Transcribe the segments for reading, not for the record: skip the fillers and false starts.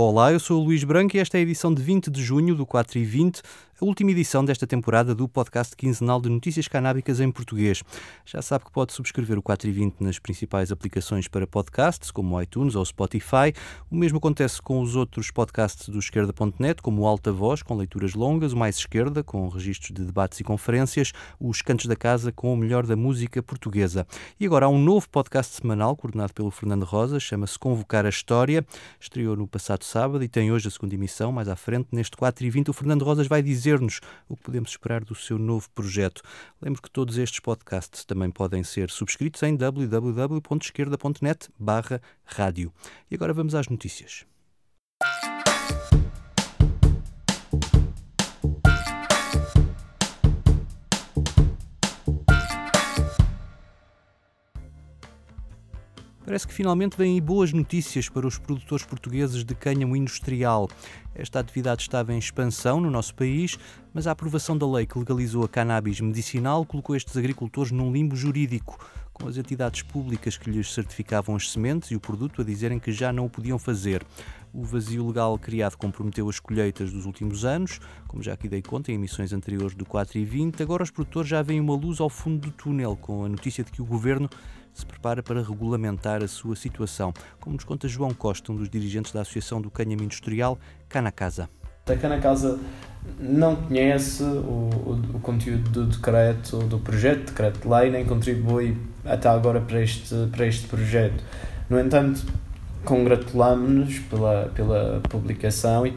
Olá, eu sou o Luís Branco e esta é a edição de 20 de junho do 4 e 20, a última edição desta temporada do podcast quinzenal de notícias canábicas em português. Já sabe que pode subscrever o 4 e 20 nas principais aplicações para podcasts, como o iTunes ou o Spotify. O mesmo acontece com os outros podcasts do Esquerda.net, como o Alta Voz, com leituras longas, o Mais Esquerda, com registros de debates e conferências, os Cantos da Casa, com o melhor da música portuguesa. E agora há um novo podcast semanal, coordenado pelo Fernando Rosa, chama-se Convocar a História, estreou no passado sábado e tem hoje a segunda emissão. Mais à frente, neste 4 e 20, o Fernando Rosas vai dizer-nos o que podemos esperar do seu novo projeto. Lembro que todos estes podcasts também podem ser subscritos em www.esquerda.net/rádio. E agora vamos às notícias. Parece que finalmente vêm aí boas notícias para os produtores portugueses de cânhamo industrial. Esta atividade estava em expansão no nosso país, mas a aprovação da lei que legalizou a cannabis medicinal colocou estes agricultores num limbo jurídico, com as entidades públicas que lhes certificavam as sementes e o produto a dizerem que já não o podiam fazer. O vazio legal criado comprometeu as colheitas dos últimos anos, como já aqui dei conta em emissões anteriores do 4 e 20. Agora os produtores já veem uma luz ao fundo do túnel, com a notícia de que o governo se prepara para regulamentar a sua situação, como nos conta João Costa, um dos dirigentes da Associação do Cânhamo Industrial, CannaCasa. A CannaCasa não conhece o conteúdo do decreto, do projeto de decreto de lei, nem contribui até agora para este projeto. No entanto, congratulamo-nos pela publicação e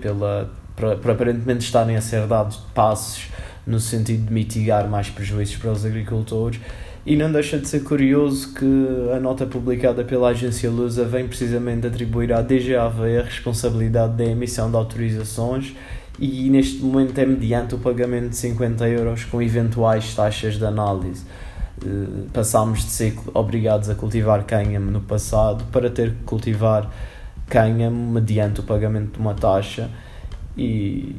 por aparentemente estarem a ser dados passos no sentido de mitigar mais prejuízos para os agricultores. E não deixa de ser curioso que a nota publicada pela agência Lusa vem precisamente atribuir à DGAV a responsabilidade da emissão de autorizações e neste momento é mediante o pagamento de 50 euros com eventuais taxas de análise. Passámos de ser obrigados a cultivar cânhamo no passado para ter que cultivar cânhamo mediante o pagamento de uma taxa e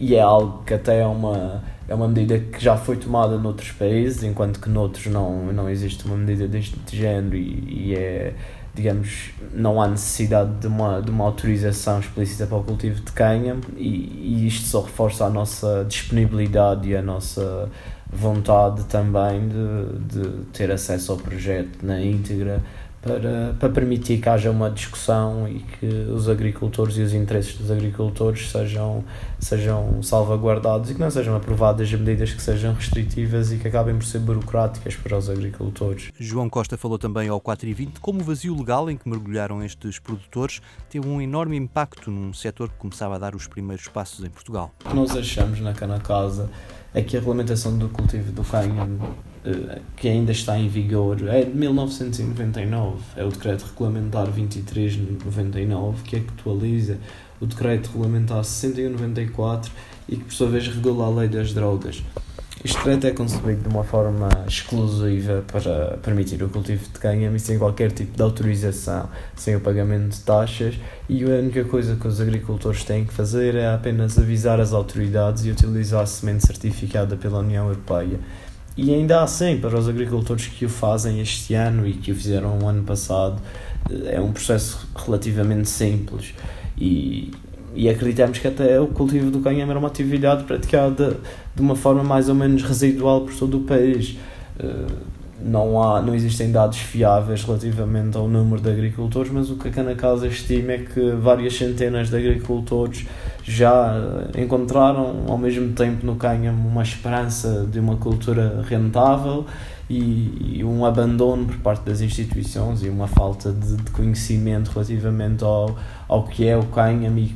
é algo que até é uma medida que já foi tomada noutros países, enquanto que noutros não existe uma medida deste género e é, digamos, não há necessidade de uma autorização explícita para o cultivo de cânhamo e isto só reforça a nossa disponibilidade e a nossa vontade também de ter acesso ao projeto na íntegra para permitir que haja uma discussão e que os agricultores e os interesses dos agricultores sejam salvaguardados e que não sejam aprovadas medidas que sejam restritivas e que acabem por ser burocráticas para os agricultores. João Costa falou também ao 4 e 20 como o vazio legal em que mergulharam estes produtores teve um enorme impacto num setor que começava a dar os primeiros passos em Portugal. O que nós achamos na CannaCasa é que a regulamentação do cultivo do cânhamo que ainda está em vigor é de 1999, é o Decreto Regulamentar 23/99 que atualiza o Decreto Regulamentar 61/94 e que por sua vez regula a Lei das Drogas. Este decreto é concebido de uma forma exclusiva para permitir o cultivo de cânhamo sem qualquer tipo de autorização, sem o pagamento de taxas, e a única coisa que os agricultores têm que fazer é apenas avisar as autoridades e utilizar a semente certificada pela União Europeia. E ainda assim, para os agricultores que o fazem este ano e que o fizeram o ano passado, é um processo relativamente simples e acreditamos que até o cultivo do cânhamo era uma atividade praticada de uma forma mais ou menos residual por todo o país. Não existem dados fiáveis relativamente ao número de agricultores, mas o que a CannaCasa estima é que várias centenas de agricultores já encontraram ao mesmo tempo no cânhamo uma esperança de uma cultura rentável e um abandono por parte das instituições e uma falta de conhecimento relativamente ao que é o cânhamo e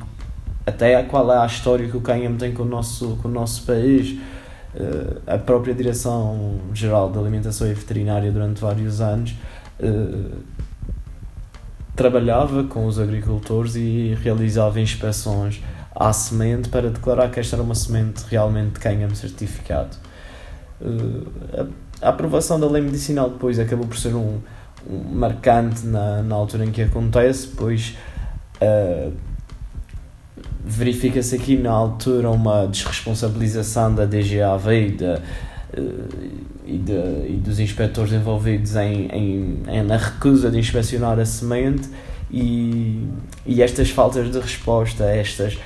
até qual é a história que o cânhamo tem com o nosso país. A própria Direção-Geral de Alimentação e Veterinária durante vários anos trabalhava com os agricultores e realizava inspeções à semente para declarar que esta era uma semente realmente de cânhamo certificado. A aprovação da lei medicinal depois acabou por ser um marcante na altura em que acontece, pois verifica-se aqui na altura uma desresponsabilização da DGAV e dos inspectores envolvidos na recusa de inspecionar a semente e estas faltas de resposta, estas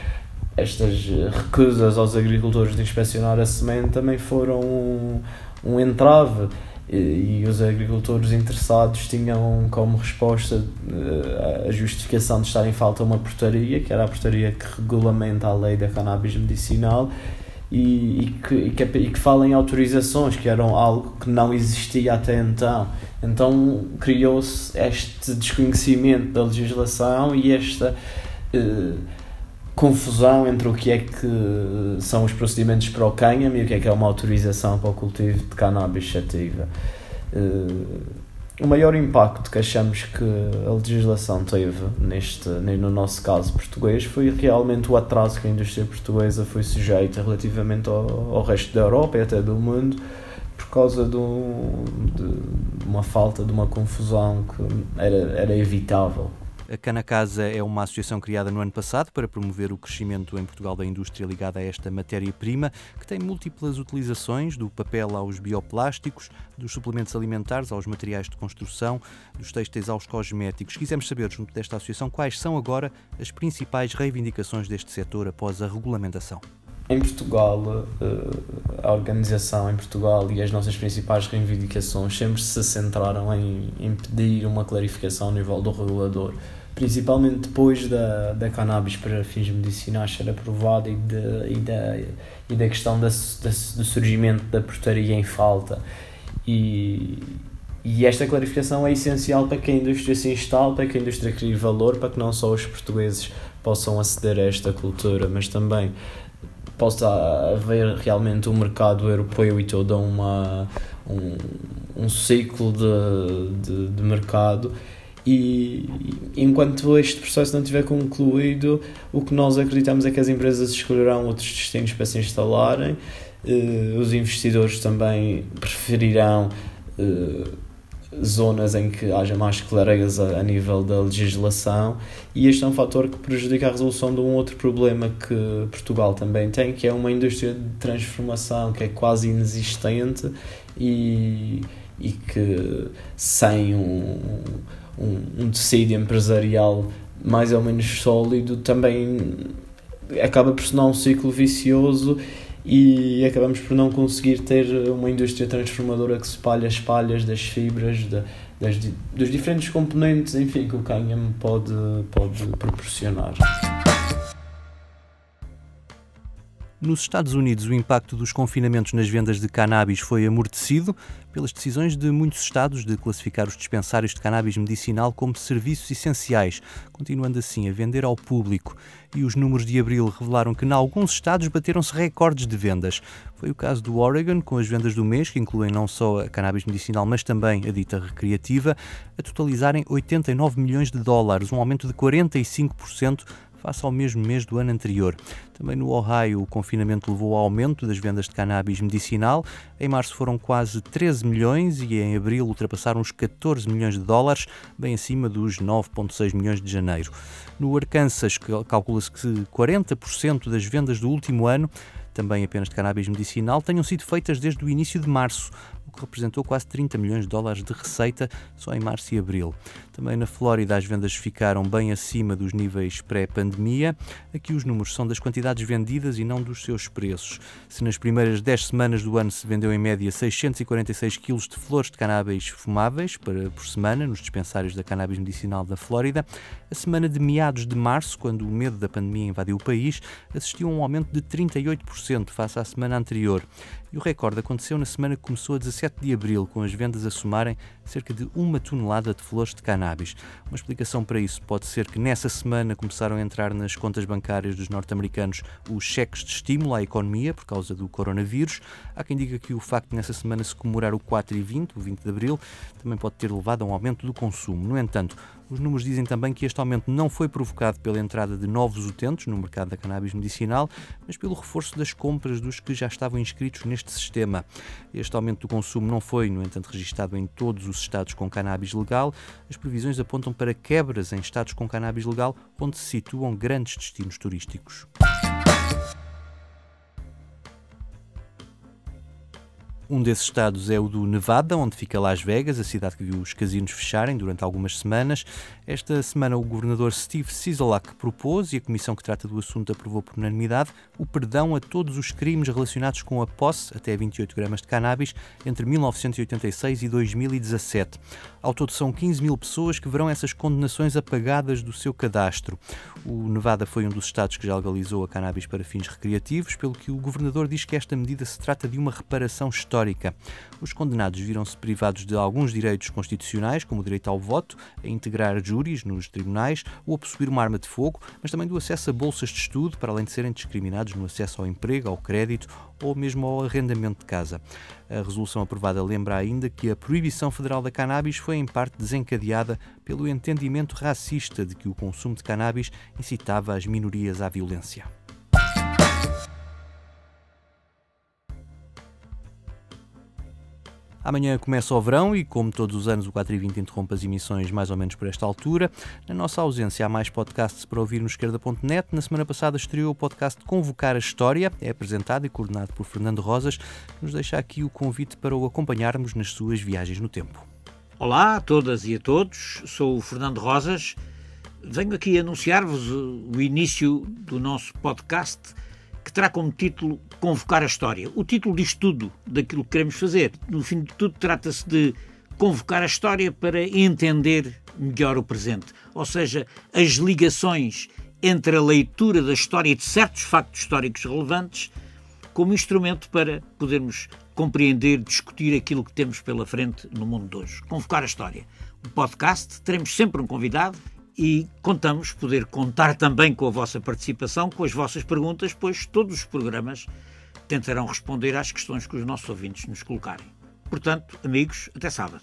recusas aos agricultores de inspecionar a semente também foram um entrave, e os agricultores interessados tinham como resposta a justificação de estar em falta uma portaria, que era a portaria que regulamenta a lei da cannabis medicinal, e que fala em autorizações, que eram algo que não existia até então. Então criou-se este desconhecimento da legislação e esta confusão entre o que é que são os procedimentos para o cânhamo e o que é uma autorização para o cultivo de cannabis sativa. O maior impacto que achamos que a legislação teve, no nosso caso português, foi realmente o atraso que a indústria portuguesa foi sujeita relativamente ao resto da Europa e até do mundo, por causa de uma falta, de uma confusão que era evitável. A CannaCasa é uma associação criada no ano passado para promover o crescimento em Portugal da indústria ligada a esta matéria-prima, que tem múltiplas utilizações, do papel aos bioplásticos, dos suplementos alimentares aos materiais de construção, dos têxteis aos cosméticos. Quisemos saber, junto desta associação, quais são agora as principais reivindicações deste setor após a regulamentação. Em Portugal, a organização em Portugal e as nossas principais reivindicações sempre se centraram em pedir uma clarificação ao nível do regulador, principalmente depois da cannabis para fins medicinais ser aprovada e da questão do surgimento da portaria em falta. E esta clarificação é essencial para que a indústria se instale, para que a indústria crie valor, para que não só os portugueses possam aceder a esta cultura, mas também possa haver realmente um mercado europeu e todo um ciclo de mercado. E enquanto este processo não estiver concluído, o que nós acreditamos é que as empresas escolherão outros destinos para se instalarem, os investidores também preferirão zonas em que haja mais clareza a nível da legislação, e este é um fator que prejudica a resolução de um outro problema que Portugal também tem, que é uma indústria de transformação que é quase inexistente e que sem um tecido empresarial mais ou menos sólido também acaba por sonar um ciclo vicioso, e acabamos por não conseguir ter uma indústria transformadora que separe as palhas das fibras, dos diferentes componentes, enfim, que o cânhamo pode proporcionar. Nos Estados Unidos, o impacto dos confinamentos nas vendas de cannabis foi amortecido pelas decisões de muitos estados de classificar os dispensários de cannabis medicinal como serviços essenciais, continuando assim a vender ao público. E os números de abril revelaram que, em alguns estados, bateram-se recordes de vendas. Foi o caso do Oregon, com as vendas do mês, que incluem não só a cannabis medicinal, mas também a dita recreativa, a totalizarem $89 milhões, um aumento de 45%. Face ao mesmo mês do ano anterior. Também no Ohio, o confinamento levou ao aumento das vendas de cannabis medicinal. Em março foram quase 13 milhões e em abril ultrapassaram os $14 milhões, bem acima dos 9,6 milhões de janeiro. No Arkansas, calcula-se que 40% das vendas do último ano, também apenas de cannabis medicinal, tenham sido feitas desde o início de março, o que representou quase $30 milhões de receita só em março e abril. Também na Flórida as vendas ficaram bem acima dos níveis pré-pandemia. Aqui os números são das quantidades vendidas e não dos seus preços. Se nas primeiras 10 semanas do ano se vendeu em média 646 kg de flores de cannabis fumáveis por semana nos dispensários da cannabis medicinal da Flórida, a semana de meados de março, quando o medo da pandemia invadiu o país, assistiu a um aumento de 38% face à semana anterior. E o recorde aconteceu na semana que começou a 17 de abril, com as vendas a somarem cerca de 1 tonelada de flores de cannabis. Uma explicação para isso pode ser que nessa semana começaram a entrar nas contas bancárias dos norte-americanos os cheques de estímulo à economia por causa do coronavírus. Há quem diga que o facto de nessa semana se comemorar o 4 e 20, o 20 de abril, também pode ter levado a um aumento do consumo. No entanto, os números dizem também que este aumento não foi provocado pela entrada de novos utentes no mercado da cannabis medicinal, mas pelo reforço das compras dos que já estavam inscritos neste sistema. Este aumento do consumo não foi, no entanto, registado em todos os estados com cannabis legal. As previsões apontam para quebras em estados com cannabis legal, onde se situam grandes destinos turísticos. Um desses estados é o do Nevada, onde fica Las Vegas, a cidade que viu os casinos fecharem durante algumas semanas. Esta semana o governador Steve Sisolak propôs, e a comissão que trata do assunto aprovou por unanimidade, o perdão a todos os crimes relacionados com a posse, até 28 gramas de cannabis, entre 1986 e 2017. Ao todo são 15 mil pessoas que verão essas condenações apagadas do seu cadastro. O Nevada foi um dos estados que já legalizou a cannabis para fins recreativos, pelo que o governador diz que esta medida se trata de uma reparação histórica. Os condenados viram-se privados de alguns direitos constitucionais, como o direito ao voto, a integrar júris nos tribunais ou a possuir uma arma de fogo, mas também do acesso a bolsas de estudo, para além de serem discriminados no acesso ao emprego, ao crédito ou mesmo ao arrendamento de casa. A resolução aprovada lembra ainda que a proibição federal da cannabis foi em parte desencadeada pelo entendimento racista de que o consumo de cannabis incitava as minorias à violência. Amanhã começa o verão e, como todos os anos, o 4 e 20 interrompe as emissões mais ou menos por esta altura. Na nossa ausência, há mais podcasts para ouvir no Esquerda.net. Na semana passada estreou o podcast Convocar a História. É apresentado e coordenado por Fernando Rosa, que nos deixa aqui o convite para o acompanharmos nas suas viagens no tempo. Olá a todas e a todos. Sou o Fernando Rosa. Venho aqui anunciar-vos o início do nosso podcast, que terá como título Convocar a História. O título diz tudo daquilo que queremos fazer. No fim de tudo, trata-se de convocar a história para entender melhor o presente. Ou seja, as ligações entre a leitura da história e de certos factos históricos relevantes como instrumento para podermos compreender, discutir aquilo que temos pela frente no mundo de hoje. Convocar a História. O podcast, teremos sempre um convidado, e contamos poder contar também com a vossa participação, com as vossas perguntas, pois todos os programas tentarão responder às questões que os nossos ouvintes nos colocarem. Portanto, amigos, até sábado.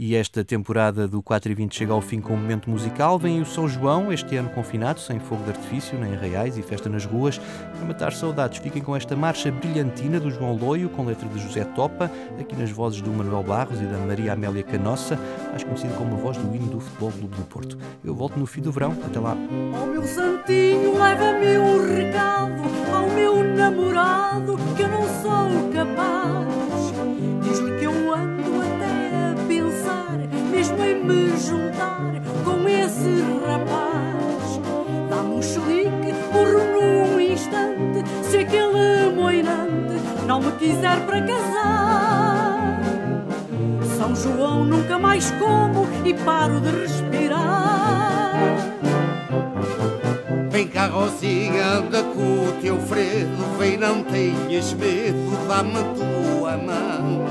E esta temporada do 4 e 20 chega ao fim com um momento musical. Vem o São João, este ano confinado, sem fogo de artifício, nem arraiais e festa nas ruas. Para matar saudades, fiquem com esta marcha brilhantina do João Loio, com letra de José Topa, aqui nas vozes do Manuel Barros e da Maria Amélia Canossa, mais conhecido como a voz do hino do Futebol Clube do Porto. Eu volto no fim do verão. Até lá. Ao meu santinho, leva-me um recado, ao meu namorado, que eu não sou capaz. Diz-lhe que eu ando mesmo em me juntar com esse rapaz. Dá-me um chelique, corro num instante, se aquele moinante não me quiser para casar. São João nunca mais como e paro de respirar. Vem cá, Rosinha, anda com o teu fredo, vem, não tenhas medo, dá-me a tua mão.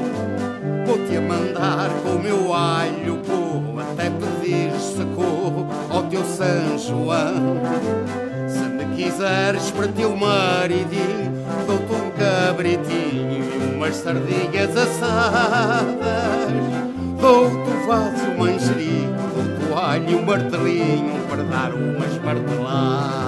Vou-te a mandar com o meu alho corro, até pedir socorro ao teu São João. Se me quiseres para teu maridinho, dou-te um cabritinho e umas sardinhas assadas. Dou-te um vaso, um manjerico, dou-te um alho e um martelinho para dar umas marteladas.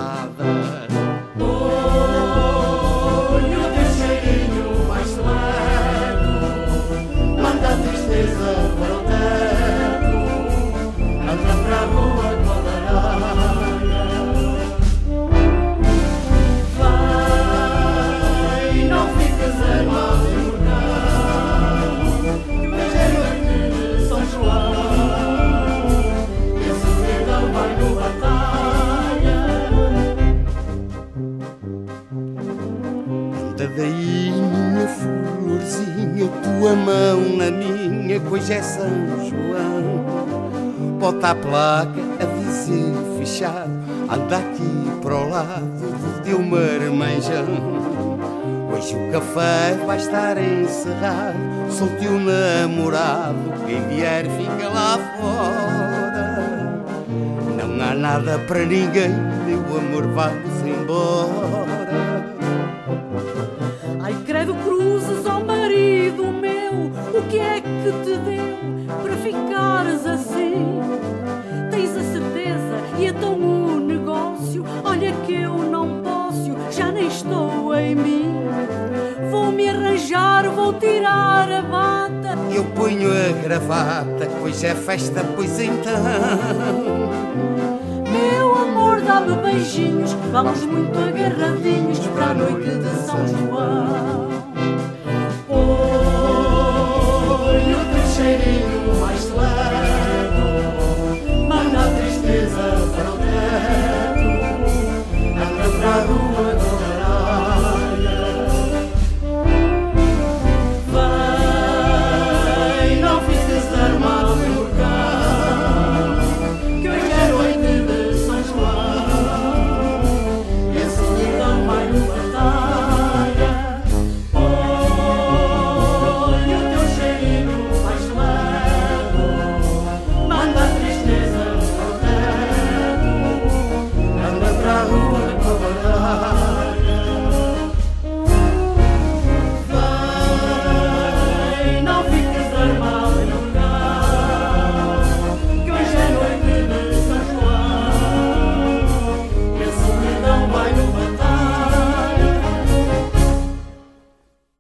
Tua mão na minha, que hoje é São João. Bota a placa a dizer fechado, anda aqui para o lado do teu marmanjão. Hoje o café vai estar encerrado, sou teu namorado, quem vier fica lá fora. Não há nada para ninguém, meu amor, vamos embora. Ai, credo, cruzes, ó marido meu, o que é que te deu para ficares assim? Tens a certeza e é tão o negócio, olha que eu não posso, já nem estou em mim. Vou me arranjar, vou tirar a bata, eu ponho a gravata, que hoje é festa, pois então. Meu amor, dá-me beijinhos, vamos muito agarradinhos para a noite de São João.